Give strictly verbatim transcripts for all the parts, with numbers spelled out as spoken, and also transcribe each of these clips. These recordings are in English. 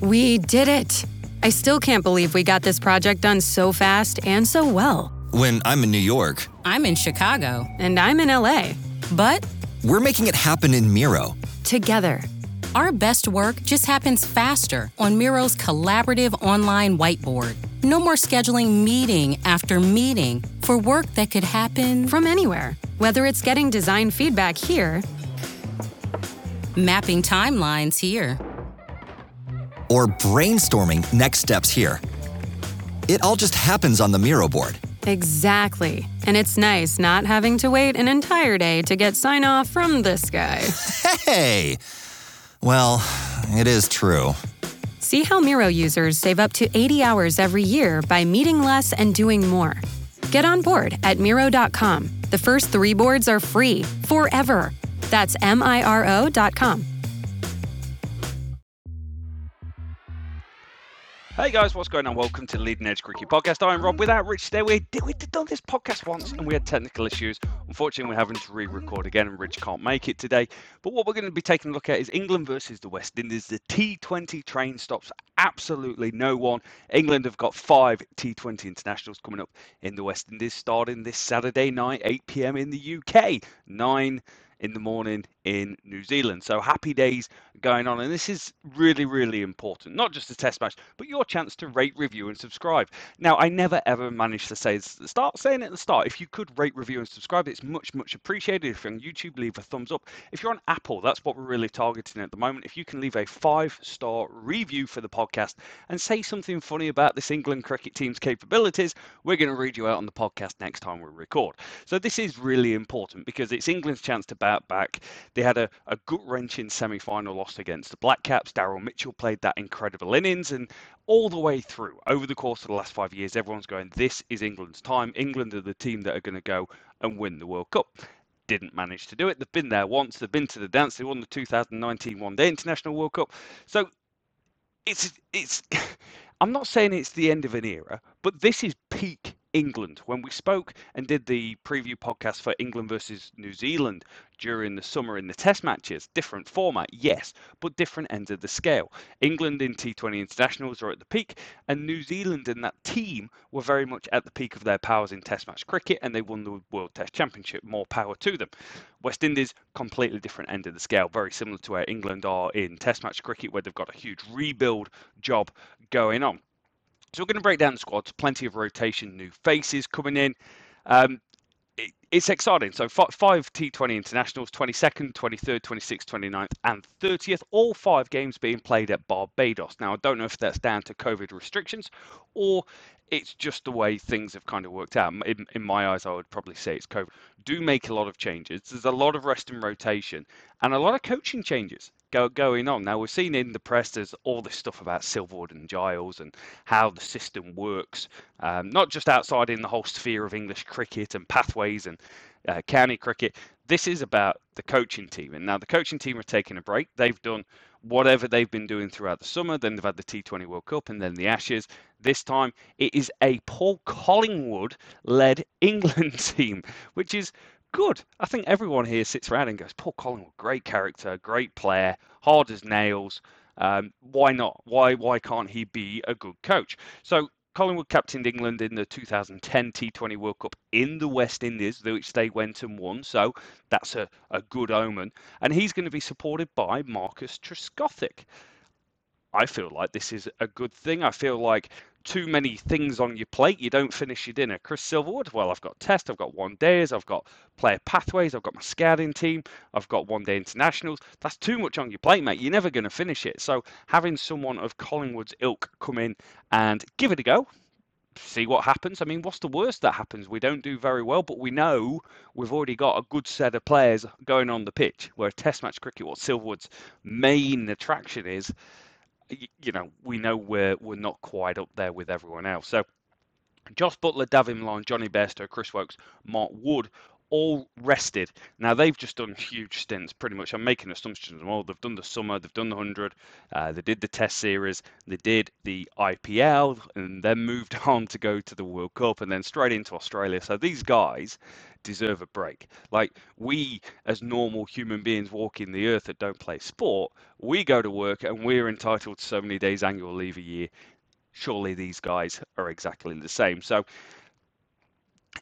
We did it. I still can't believe we got this project done so fast and so well. When I'm in New York, I'm in Chicago, and I'm in L A. But we're making it happen in Miro. Together. Our best work just happens faster on Miro's collaborative online whiteboard. No more scheduling meeting after meeting for work that could happen from anywhere. Whether it's getting design feedback here, mapping timelines here, or brainstorming next steps here. It all just happens on the Miro board. Exactly. And it's nice not having to wait an entire day to get sign-off from this guy. Hey! Well, it is true. See how Miro users save up to eighty hours every year by meeting less and doing more. Get on board at Miro dot com. The first three boards are free, forever. That's M I R O dot com. Hey guys, what's going on? Welcome to Leading Edge Cricket Podcast. I'm Rob. Without Rich today, we did done this podcast once and we had technical issues. Unfortunately, we're having to re-record again and Rich can't make it today. But what we're going to be taking a look at is England versus the West Indies. The T twenty train stops absolutely no one. England have got five T twenty internationals coming up in the West Indies, starting this Saturday night, eight p.m. in the U K, nine in the morning in New Zealand. So happy days going on, and this is really, really important. Not just a test match, but your chance to rate, review, and subscribe. Now, I never ever managed to say this at the start. Saying it at the start, if you could rate, review, and subscribe, it's much, much appreciated. If you're on YouTube, leave a thumbs up. If you're on Apple, that's what we're really targeting at the moment. If you can leave a five-star review for the podcast and say something funny about this England cricket team's capabilities, we're going to read you out on the podcast next time we record. So this is really important because it's England's chance to bat back. They had a, a gut-wrenching semi-final loss against the Blackcaps. Daryl Mitchell played that incredible innings, and all the way through, over the course of the last five years, everyone's going, this is England's time. England are the team that are going to go and win the World Cup. Didn't manage to do it. They've been there once. They've been to the dance. They won the two thousand nineteen One-Day International World Cup. So it's it's. I'm not saying it's the end of an era, but this is peak England. When we spoke and did the preview podcast for England versus New Zealand during the summer in the test matches, different format, yes, but different ends of the scale. England in T twenty internationals are at the peak, and New Zealand and that team were very much at the peak of their powers in test match cricket, and they won the World Test Championship. More power to them. West Indies, completely different end of the scale, very similar to where England are in test match cricket, where they've got a huge rebuild job going on. So we're going to break down the squads, plenty of rotation, new faces coming in. Um, it, it's exciting. So f- five T twenty internationals, twenty-second, twenty-third, twenty-sixth, twenty-ninth and thirtieth. All five games being played at Barbados. Now, I don't know if that's down to COVID restrictions or it's just the way things have kind of worked out. In, in my eyes, I would probably say it's COVID. Do make a lot of changes. There's a lot of rest and rotation and a lot of coaching changes go, going on. Now, we've seen in the press, there's all this stuff about Silverwood and Giles and how the system works, um, not just outside in the whole sphere of English cricket and pathways and uh, county cricket. This is about the coaching team. And now the coaching team are taking a break. They've done whatever they've been doing throughout the summer. Then they've had the T twenty World Cup and then the Ashes. This time it is a Paul Collingwood-led England team, which is good. I think everyone here sits around and goes, Paul Collingwood, great character, great player, hard as nails. Um, why not? Why why can't he be a good coach? So Collingwood captained England in the two thousand ten T twenty World Cup in the West Indies, which they went and won. So that's a, a good omen. And he's going to be supported by Marcus Trescothick. I feel like this is a good thing. I feel like too many things on your plate, you don't finish your dinner. Chris Silverwood, well, I've got test, I've got one days, I've got player pathways, I've got my scouting team, I've got one day internationals. That's too much on your plate, mate. You're never going to finish it. So having someone of Collingwood's ilk come in and give it a go, see what happens. I mean, what's the worst that happens? We don't do very well, but we know we've already got a good set of players going on the pitch, where test match cricket, what Silverwood's main attraction is, you know, we know we're we're not quite up there with everyone else. So Jos Buttler, Davin Lyon, Johnny Bairstow, Chris Wokes, Mark Wood, all rested. Now, they've just done huge stints, pretty much. I'm making assumptions. Well, they've done the summer, they've done the one hundred, uh, they did the Test Series, they did the I P L, and then moved on to go to the World Cup, and then straight into Australia. So these guys deserve a break. Like, we, as normal human beings walking the earth that don't play sport, we go to work, and we're entitled to so many days annual leave a year. Surely these guys are exactly the same. So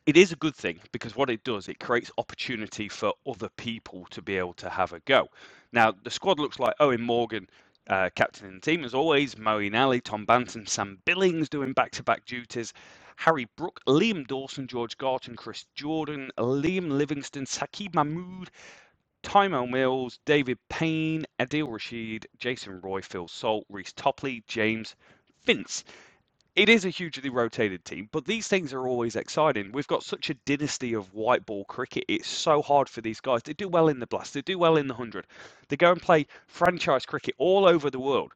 it is a good thing, because what it does, it creates opportunity for other people to be able to have a go. Now, the squad looks like Eoin Morgan, uh, captain in the team, as always. Moeen Ali, Tom Banton, Sam Billings doing back-to-back duties. Harry Brook, Liam Dawson, George Garton, Chris Jordan, Liam Livingston, Saqib Mahmood, Tymal Mills, David Payne, Adil Rashid, Jason Roy, Phil Salt, Reece Topley, James Vince. It is a hugely rotated team, but these things are always exciting. We've got such a dynasty of white ball cricket. It's so hard for these guys. They do well in the Blast. They do well in the one hundred. They go and play franchise cricket all over the world.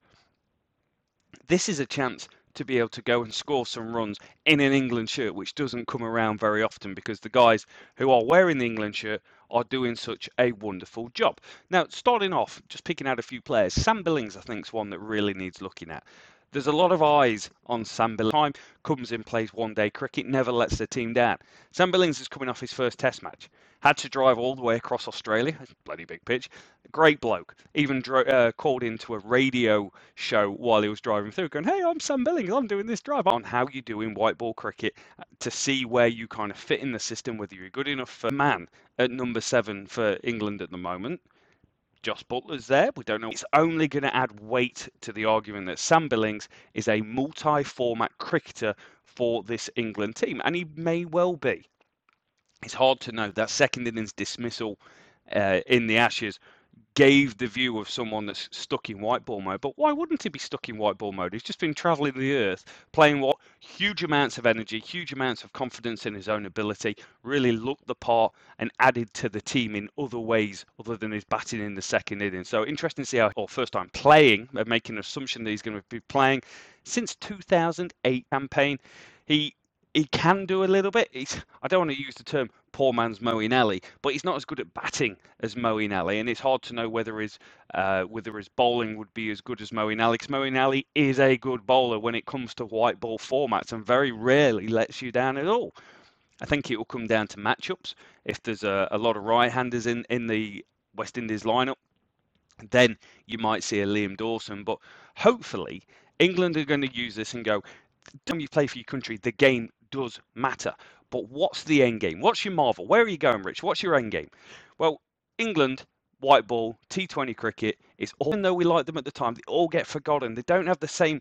This is a chance to be able to go and score some runs in an England shirt, which doesn't come around very often, because the guys who are wearing the England shirt are doing such a wonderful job. Now, starting off, just picking out a few players. Sam Billings, I think, is one that really needs looking at. There's a lot of eyes on Sam Billings. Time comes in, plays one-day cricket, never lets the team down. Sam Billings is coming off his first Test match. Had to drive all the way across Australia. That's a bloody big pitch. Great bloke. Even dro- uh, called into a radio show while he was driving through, going, "Hey, I'm Sam Billings. I'm doing this drive." On how you do in white ball cricket to see where you kind of fit in the system, whether you're good enough for man at number seven for England at the moment. Jos Buttler's there. We don't know. It's only going to add weight to the argument that Sam Billings is a multi-format cricketer for this England team, and he may well be. It's hard to know. That second innings dismissal uh, in the Ashes gave the view of someone that's stuck in white ball mode. But why wouldn't he be stuck in white ball mode? He's just been travelling the earth, playing what huge amounts of energy, huge amounts of confidence in his own ability, really looked the part and added to the team in other ways other than his batting in the second innings. So interesting to see how, or first time playing, they're making an assumption that he's going to be playing since two thousand eight campaign. He He can do a little bit. He's, I don't want to use the term poor man's Moeen Ali, but he's not as good at batting as Moeen Ali, and it's hard to know whether his uh, whether his bowling would be as good as Moeen Ali, because Moeen Ali is a good bowler when it comes to white ball formats and very rarely lets you down at all. I think it will come down to matchups. If there's a, a lot of right-handers in, in the West Indies lineup, then you might see a Liam Dawson, but hopefully England are going to use this and go, "Don't you play for your country, the game does matter. But what's the end game? What's your marvel? Where are you going, Rich? What's your end game?" Well, England, white ball, T twenty cricket, it's all, even though we liked them at the time, they all get forgotten. They don't have the same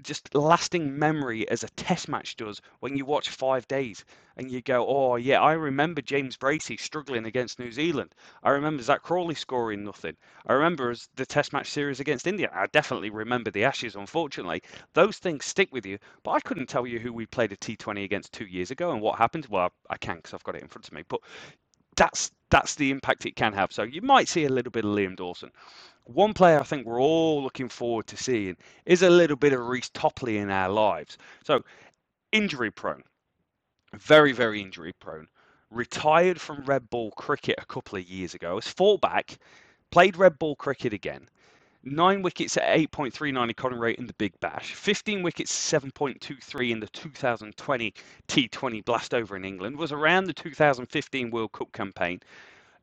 just lasting memory as a test match does when you watch five days and you go, "Oh, yeah, I remember James Bracey struggling against New Zealand. I remember Zach Crawley scoring nothing. I remember the test match series against India. I definitely remember the Ashes, unfortunately." Those things stick with you, but I couldn't tell you who we played a T twenty against two years ago and what happened. Well, I can because I've got it in front of me, but that's that's the impact it can have. So you might see a little bit of Liam Dawson. One player I think we're all looking forward to seeing is a little bit of Reece Topley in our lives. So injury prone, very, very injury prone, retired from red ball cricket a couple of years ago, has fought back, played red ball cricket again, nine wickets at eight point three nine economy rate in the Big Bash, fifteen wickets at seven point two three in the two thousand twenty T twenty Blast over in England, was around the two thousand fifteen World Cup campaign.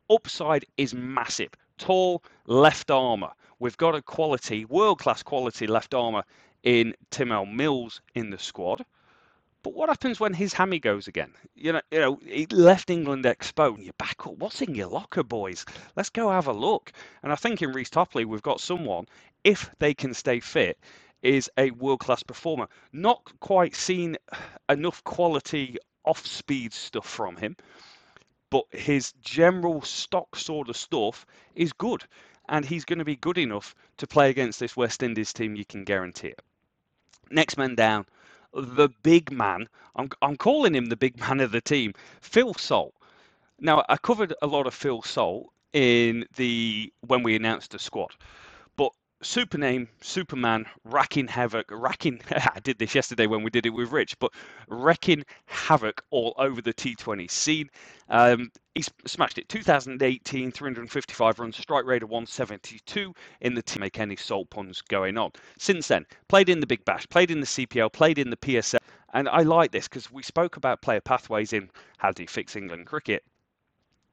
Upside is massive. Tall left armour. We've got a quality, world-class quality left armour in Tymal Mills in the squad. But what happens when his hammy goes again? You know, you know, he left England exposed. You're back up. What's in your locker, boys? Let's go have a look. And I think in Reece Topley, we've got someone, if they can stay fit, is a world-class performer. Not quite seen enough quality off-speed stuff from him, but his general stock sort of stuff is good. And he's going to be good enough to play against this West Indies team, you can guarantee it. Next man down. The big man, I'm, I'm calling him the big man of the team, Phil Salt. Now, I covered a lot of Phil Salt in the when we announced the squad, but super name, Superman, racking havoc, racking, I did this yesterday when we did it with Rich, but wrecking havoc all over the T twenty scene. Um, he smashed it, two thousand eighteen, three hundred fifty-five runs, strike rate of one seventy-two in the team. Make any salt puns going on. Since then, played in the Big Bash, played in the C P L, played in the P S L. And I like this because we spoke about player pathways in How Do You Fix England Cricket.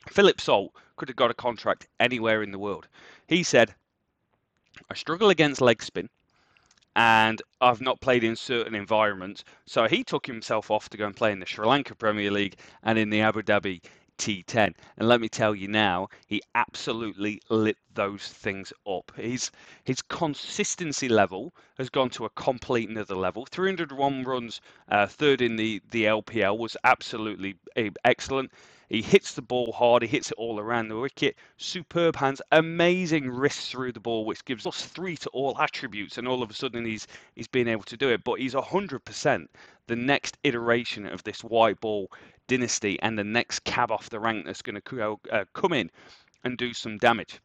Philip Salt could have got a contract anywhere in the world. He said, I struggle against leg spin and I've not played in certain environments. So he took himself off to go and play in the Sri Lanka Premier League and in the Abu Dhabi T ten, and let me tell you now, he absolutely lit those things up. His his consistency level has gone to a complete another level. three hundred one runs, uh, third in the the L P L, was absolutely excellent. He hits the ball hard. He hits it all around the wicket. Superb hands, amazing wrists through the ball, which gives us three to all attributes. And all of a sudden, he's he's been able to do it. But he's one hundred percent the next iteration of this white ball dynasty and the next cab off the rank that's going to uh, come in and do some damage.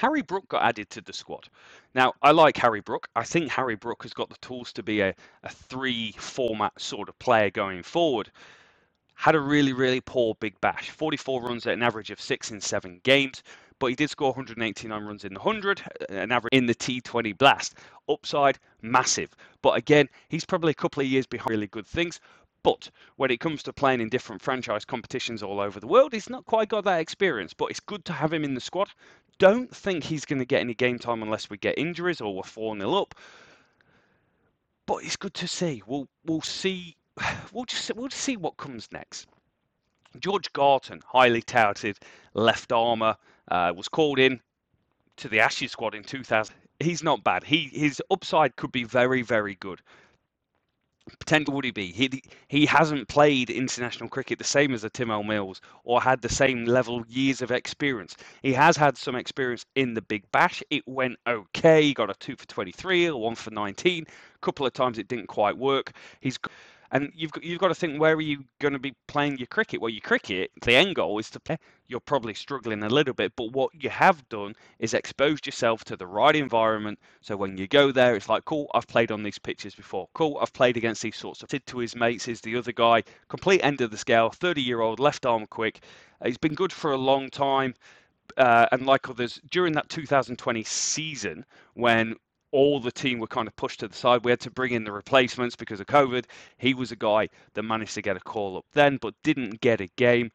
Harry Brook got added to the squad. Now, I like Harry Brook. I think Harry Brook has got the tools to be a, a three-format sort of player going forward. Had a really, really poor Big Bash. forty-four runs at an average of six in seven games, but he did score one hundred eighty-nine runs in the one hundred, an average in the T twenty Blast. Upside, massive. But again, he's probably a couple of years behind really good things. But when it comes to playing in different franchise competitions all over the world, he's not quite got that experience, but it's good to have him in the squad. Don't think he's going to get any game time unless we get injuries or we're four nil up. But it's good to see. We'll we'll see. We'll just we'll just see what comes next. George Garton, highly touted left armour, uh, was called in to the Ashes squad in two thousand. He's not bad. He his upside could be very, very good. Potential would he be? He he hasn't played international cricket the same as a Tymal Mills or had the same level years of experience. He has had some experience in the Big Bash. It went okay. He got a two for twenty-three, a one for nineteen. A couple of times it didn't quite work. He's and you've got, you've got to think, where are you going to be playing your cricket? Well, your cricket, the end goal is to play. You're probably struggling a little bit, but what you have done is exposed yourself to the right environment. So when you go there, it's like, cool, I've played on these pitches before. Cool, I've played against these sorts of. To his mates is the other guy, complete end of the scale, thirty-year-old, left arm quick. He's been good for a long time. Uh, and like others, during that two thousand twenty season, when all the team were kind of pushed to the side, we had to bring in the replacements because of COVID. He was a guy that managed to get a call up then, but didn't get a game.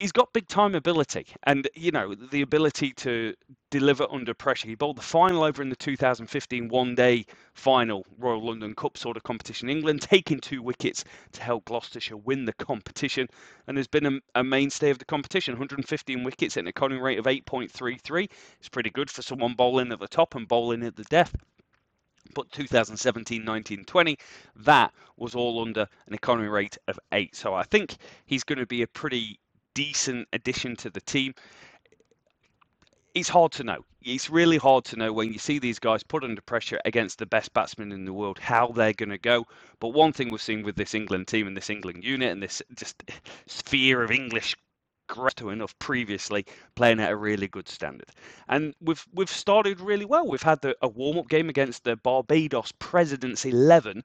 He's got big time ability and, you know, the ability to deliver under pressure. He bowled the final over in the two thousand fifteen one day final Royal London Cup sort of competition in England, taking two wickets to help Gloucestershire win the competition. And has been a, a mainstay of the competition. one hundred fifteen wickets at an economy rate of eight point three three. It's pretty good for someone bowling at the top and bowling at the death. But two thousand seventeen, nineteen, twenty, that was all under an economy rate of eight. So I think he's going to be a pretty decent addition to the team. It's hard to know. It's really hard to know when you see these guys put under pressure against the best batsmen in the world, how they're going to go. But one thing we've seen with this England team and this England unit and this just sphere of English to enough previously, playing at a really good standard. And we've we've started really well. We've had the, a warm-up game against the Barbados Presidents eleven,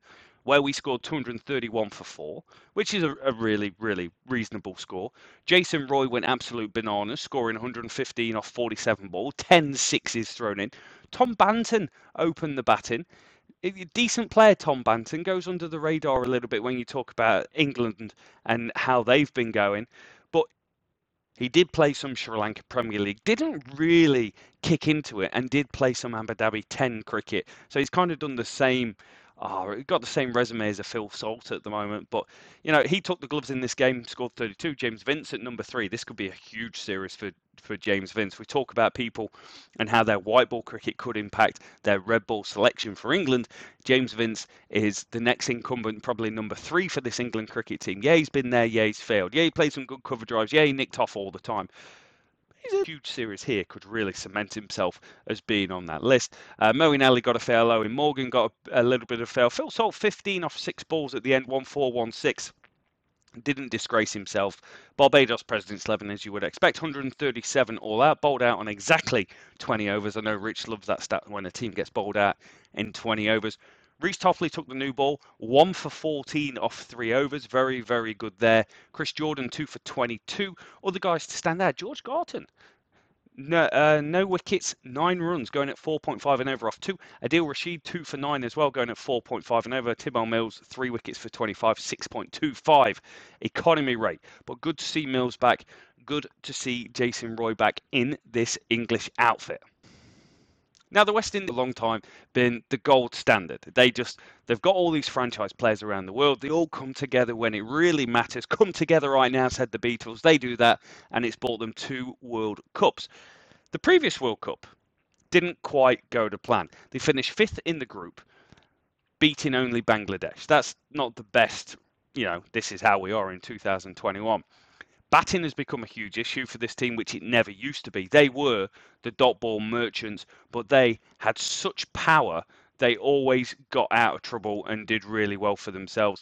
where we scored two hundred thirty-one for four, which is a, a really, really reasonable score. Jason Roy went absolute bananas, scoring one hundred fifteen off forty-seven ball, ten sixes thrown in. Tom Banton opened the batting. A decent player, Tom Banton, goes under the radar a little bit when you talk about England and how they've been going. But he did play some Sri Lanka Premier League, didn't really kick into it, and did play some Abu Dhabi ten cricket. So he's kind of done the same, oh, got the same resume as a Phil Salt at the moment. But, you know, he took the gloves in this game, scored thirty-two. James Vince at number three. This could be a huge series for for James Vince. We talk about people and how their white ball cricket could impact their red ball selection for England. James Vince is the next incumbent, probably number three for this England cricket team. Yeah, he's been there. Yeah, he's failed. Yeah, he played some good cover drives. Yeah, he nicked off all the time. He's a huge series here, could really cement himself as being on that list. Uh, Moeen Ali got a fail. Eoin Morgan got a, a little bit of fail. Phil Salt fifteen off six balls at the end, one four one six. Didn't disgrace himself. Barbados President's eleven, as you would expect, one hundred thirty-seven all out, bowled out on exactly twenty overs. I know Rich loves that stat when a team gets bowled out in twenty overs. Reece Topley took the new ball, one for fourteen off three overs. Very, very good there. Chris Jordan, two for twenty-two. Other guys to stand out, George Garton. No, uh, no wickets, nine runs, going at four point five and over off two. Adil Rashid, two for nine as well, going at four point five and over. Tymal Mills, three wickets for twenty-five, six point two five economy rate. But good to see Mills back. Good to see Jason Roy back in this English outfit. Now, the West Indies, for a long time, been the gold standard. They just, they've got all these franchise players around the world. They all come together when it really matters. Come together right now, said the Beatles. They do that, and it's bought them two World Cups. The previous World Cup didn't quite go to plan. They finished fifth in the group, beating only Bangladesh. That's not the best, you know, this is how we are in two thousand twenty-one. Batting has become a huge issue for this team, which it never used to be. They were the dot ball merchants, but they had such power, they always got out of trouble and did really well for themselves.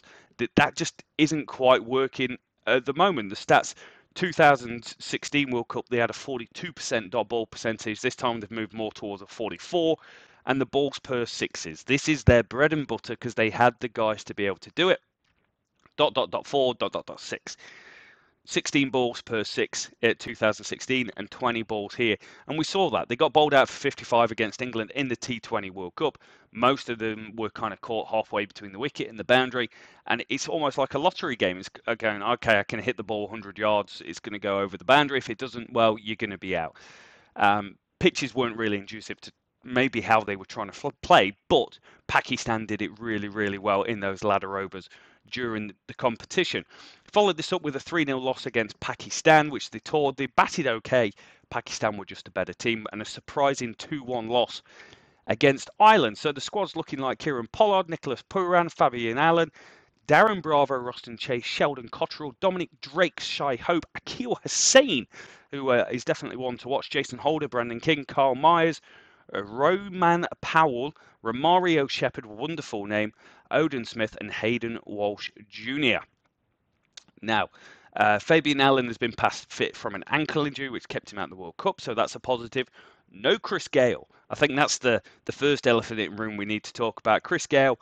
That just isn't quite working at the moment. The stats, two thousand sixteen World Cup, they had a forty-two percent dot ball percentage. This time they've moved more towards a forty-four, and the balls per sixes. This is their bread and butter because they had the guys to be able to do it. Dot, dot, dot, four, dot, dot, dot, six. sixteen balls per six at two thousand sixteen and twenty balls here. And we saw that. They got bowled out for fifty-five against England in the T twenty World Cup. Most of them were kind of caught halfway between the wicket and the boundary. And it's almost like a lottery game. It's going, okay, I can hit the ball one hundred yards. It's going to go over the boundary. If it doesn't, well, you're going to be out. Um, pitches weren't really conducive to maybe how they were trying to play, but Pakistan did it really, really well in those ladder overs during the competition. Followed this up with a three nil loss against Pakistan, which they tore. They batted okay. Pakistan were just a better team, and a surprising two one loss against Ireland. So the squad's looking like Kieron Pollard, Nicholas Puran, Fabian Allen, Darren Bravo, Roston Chase, Sheldon Cotterill, Dominic Drake, Shai Hope, Akil Hussain, who uh, is definitely one to watch, Jason Holder, Brandon King, Carl Myers, Roman Powell, Romario Shepherd, wonderful name, Odin Smith, and Hayden Walsh Junior Now, uh, Fabian Allen has been past fit from an ankle injury, which kept him out of the World Cup, so that's a positive. No Chris Gayle. I think that's the, the first elephant in the room we need to talk about. Chris Gayle,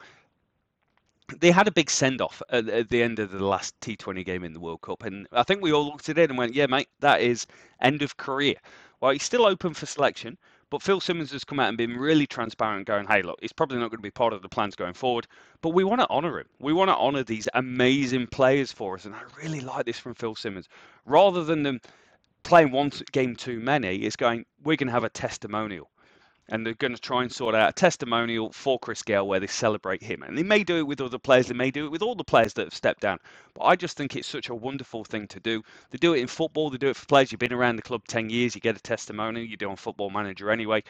they had a big send-off at, at the end of the last T twenty game in the World Cup, and I think we all looked at it and went, yeah, mate, that is end of career. Well, he's still open for selection, but Phil Simmons has come out and been really transparent, going, hey, look, it's probably not going to be part of the plans going forward, but we want to honour him. We want to honour these amazing players for us, and I really like this from Phil Simmons. Rather than them playing one game too many, it's going, we're going to have a testimonial, and they're going to try and sort out a testimonial for Chris Gayle where they celebrate him. And they may do it with other players. They may do it with all the players that have stepped down. But I just think it's such a wonderful thing to do. They do it in football. They do it for players. You've been around the club ten years. You get a testimonial. You do on Football Manager anyway.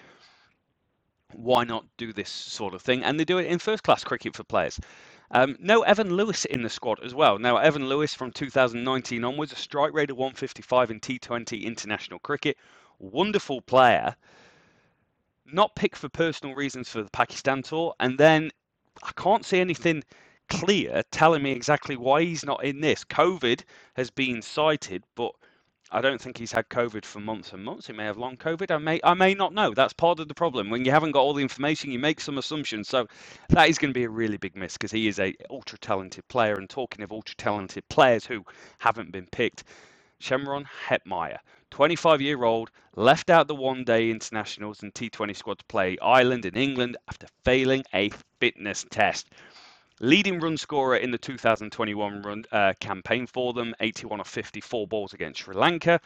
Why not do this sort of thing? And they do it in first-class cricket for players. Um, no Evan Lewis in the squad as well. Now, Evan Lewis from two thousand nineteen onwards, a strike rate of one fifty-five in T twenty international cricket. Wonderful player. Not picked for personal reasons for the Pakistan tour, and then I can't see anything clear telling me exactly why he's not in this. COVID has been cited, but I don't think he's had COVID for months and months. He may have long COVID. I may I may not know. That's part of the problem. When you haven't got all the information, you make some assumptions. So that is going to be a really big miss because he is a ultra-talented player. And talking of ultra-talented players who haven't been picked, Shemron Hetmeyer, twenty-five-year-old, left out the one-day internationals and T twenty squad to play Ireland and England after failing a fitness test. Leading run scorer in the two thousand twenty-one run uh, campaign for them, eighty-one of fifty-four balls against Sri Lanka.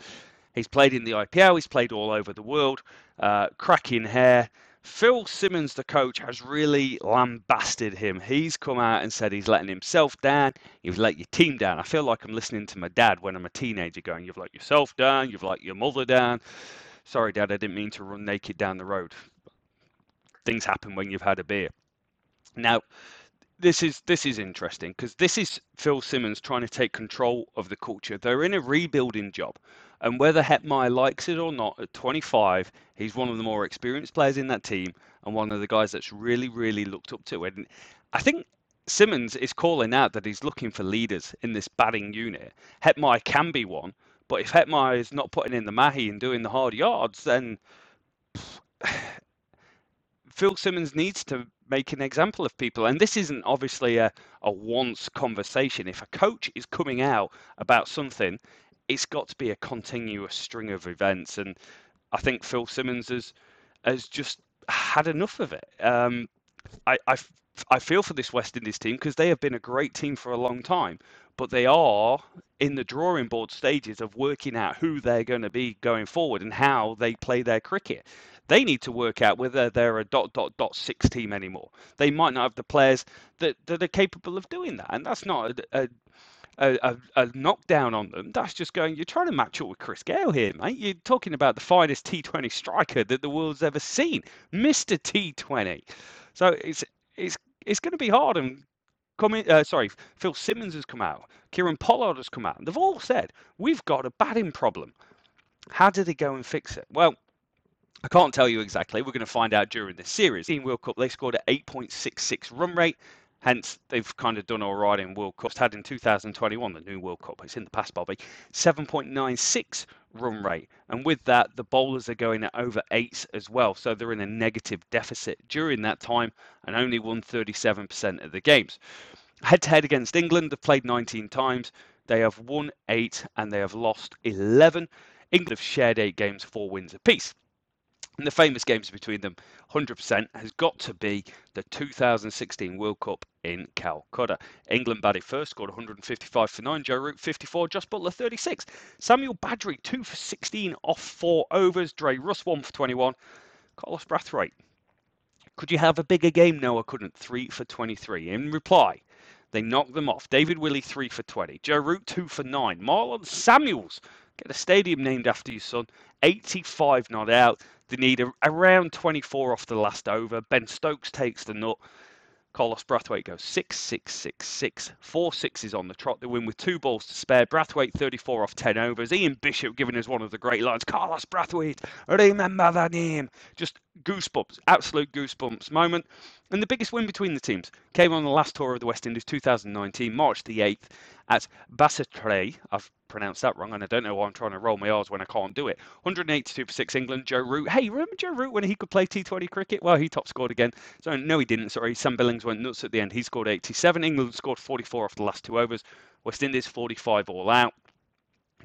He's played in the I P L, he's played all over the world, uh, cracking hair. Phil Simmons, the coach, has really lambasted him. He's come out and said he's letting himself down, you've let your team down. I feel like I'm listening to my dad when I'm a teenager going, you've let yourself down, you've let your mother down. Sorry, Dad, I didn't mean to run naked down the road. Things happen when you've had a beer. Now, This is this is interesting because this is Phil Simmons trying to take control of the culture. They're in a rebuilding job, and whether Hetmeyer likes it or not, at twenty-five, he's one of the more experienced players in that team and one of the guys that's really, really looked up to. And I think Simmons is calling out that he's looking for leaders in this batting unit. Hetmeyer can be one, but if Hetmeyer is not putting in the mahi and doing the hard yards, then Phil Simmons needs to make an example of people. And this isn't obviously a, a once conversation. If a coach is coming out about something, it's got to be a continuous string of events. And I think Phil Simmons has, has just had enough of it. Um, I, I, I feel for this West Indies team because they have been a great team for a long time, but they are in the drawing board stages of working out who they're going to be going forward and how they play their cricket. They need to work out whether they're a dot, dot, dot six team anymore. They might not have the players that, that are capable of doing that. And that's not a, a, a, a knockdown on them. That's just going, you're trying to match up with Chris Gayle here, mate. You're talking about the finest T twenty striker that the world's ever seen, Mister T twenty. So it's it's it's going to be hard. And coming, uh, sorry, Phil Simmons has come out. Kieron Pollard has come out. And they've all said, we've got a batting problem. How do they go and fix it? Well, I can't tell you exactly. We're going to find out during this series. In World Cup, they scored at eight point six six run rate. Hence, they've kind of done all right in World Cups. Had in two thousand twenty-one, the new World Cup. It's in the past, Bobby. seven point nine six run rate. And with that, the bowlers are going at over eights as well. So they're in a negative deficit during that time and only won thirty-seven percent of the games. Head-to-head against England, they've played nineteen times. They have won eight and they have lost eleven. England have shared eight games, four wins apiece. And the famous games between them, one hundred percent, has got to be the two thousand sixteen World Cup in Calcutta. England batted first, scored one hundred fifty-five for nine. Joe Root, fifty-four. Jos Buttler, thirty-six. Samuel Badri, two for sixteen off four overs. Dre Russ, one for twenty-one. Carlos Brathwaite, could you have a bigger game? No, I couldn't. Three for twenty-three. In reply, they knocked them off. David Willey, three for twenty. Joe Root, two for nine. Marlon Samuels, get a stadium named after your son. eighty-five not out. They need a, around twenty-four off the last over. Ben Stokes takes the nut. Carlos Brathwaite goes six, six, six, six. Four sixes on the trot. They win with two balls to spare. Brathwaite, thirty-four off ten overs. Ian Bishop giving us one of the great lines. Carlos Brathwaite, remember that name. Just goosebumps, absolute goosebumps moment. And the biggest win between the teams came on the last tour of the West Indies, two thousand nineteen, March the eighth, at Basseterre. I've pronounced that wrong, and I don't know why I'm trying to roll my R's when I can't do it. one hundred eighty-two for six, England. Joe Root. Hey, remember Joe Root when he could play T twenty cricket? Well, he top scored again. So no, he didn't. Sorry, Sam Billings went nuts at the end. He scored eighty-seven. England scored forty-four off the last two overs. West Indies forty-five all out.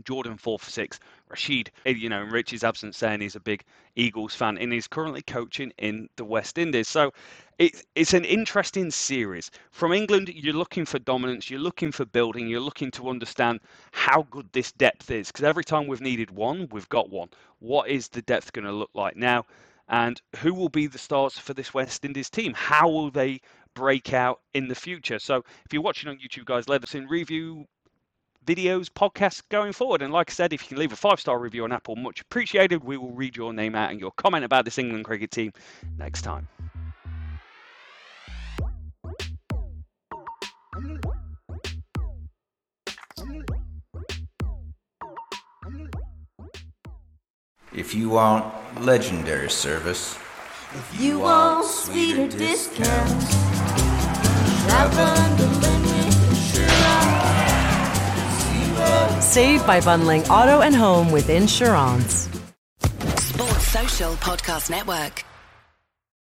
Jordan four for six. Rashid, you know, in Rich's absence, saying he's a big Eagles fan and he's currently coaching in the West Indies. So it, it's an interesting series. From England, you're looking for dominance, you're looking for building, you're looking to understand how good this depth is. Because every time we've needed one, we've got one. What is the depth going to look like now? And who will be the stars for this West Indies team? How will they break out in the future? So if you're watching on YouTube, guys, let us in review videos, podcasts going forward. And like I said, if you can leave a five-star review on Apple, much appreciated. We will read your name out and your comment about this England cricket team next time. If you want legendary service, if you, you want, want sweeter discounts, travel under limit insurance. Save by bundling auto and home with insurance. Sports Social Podcast Network.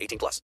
eighteen plus.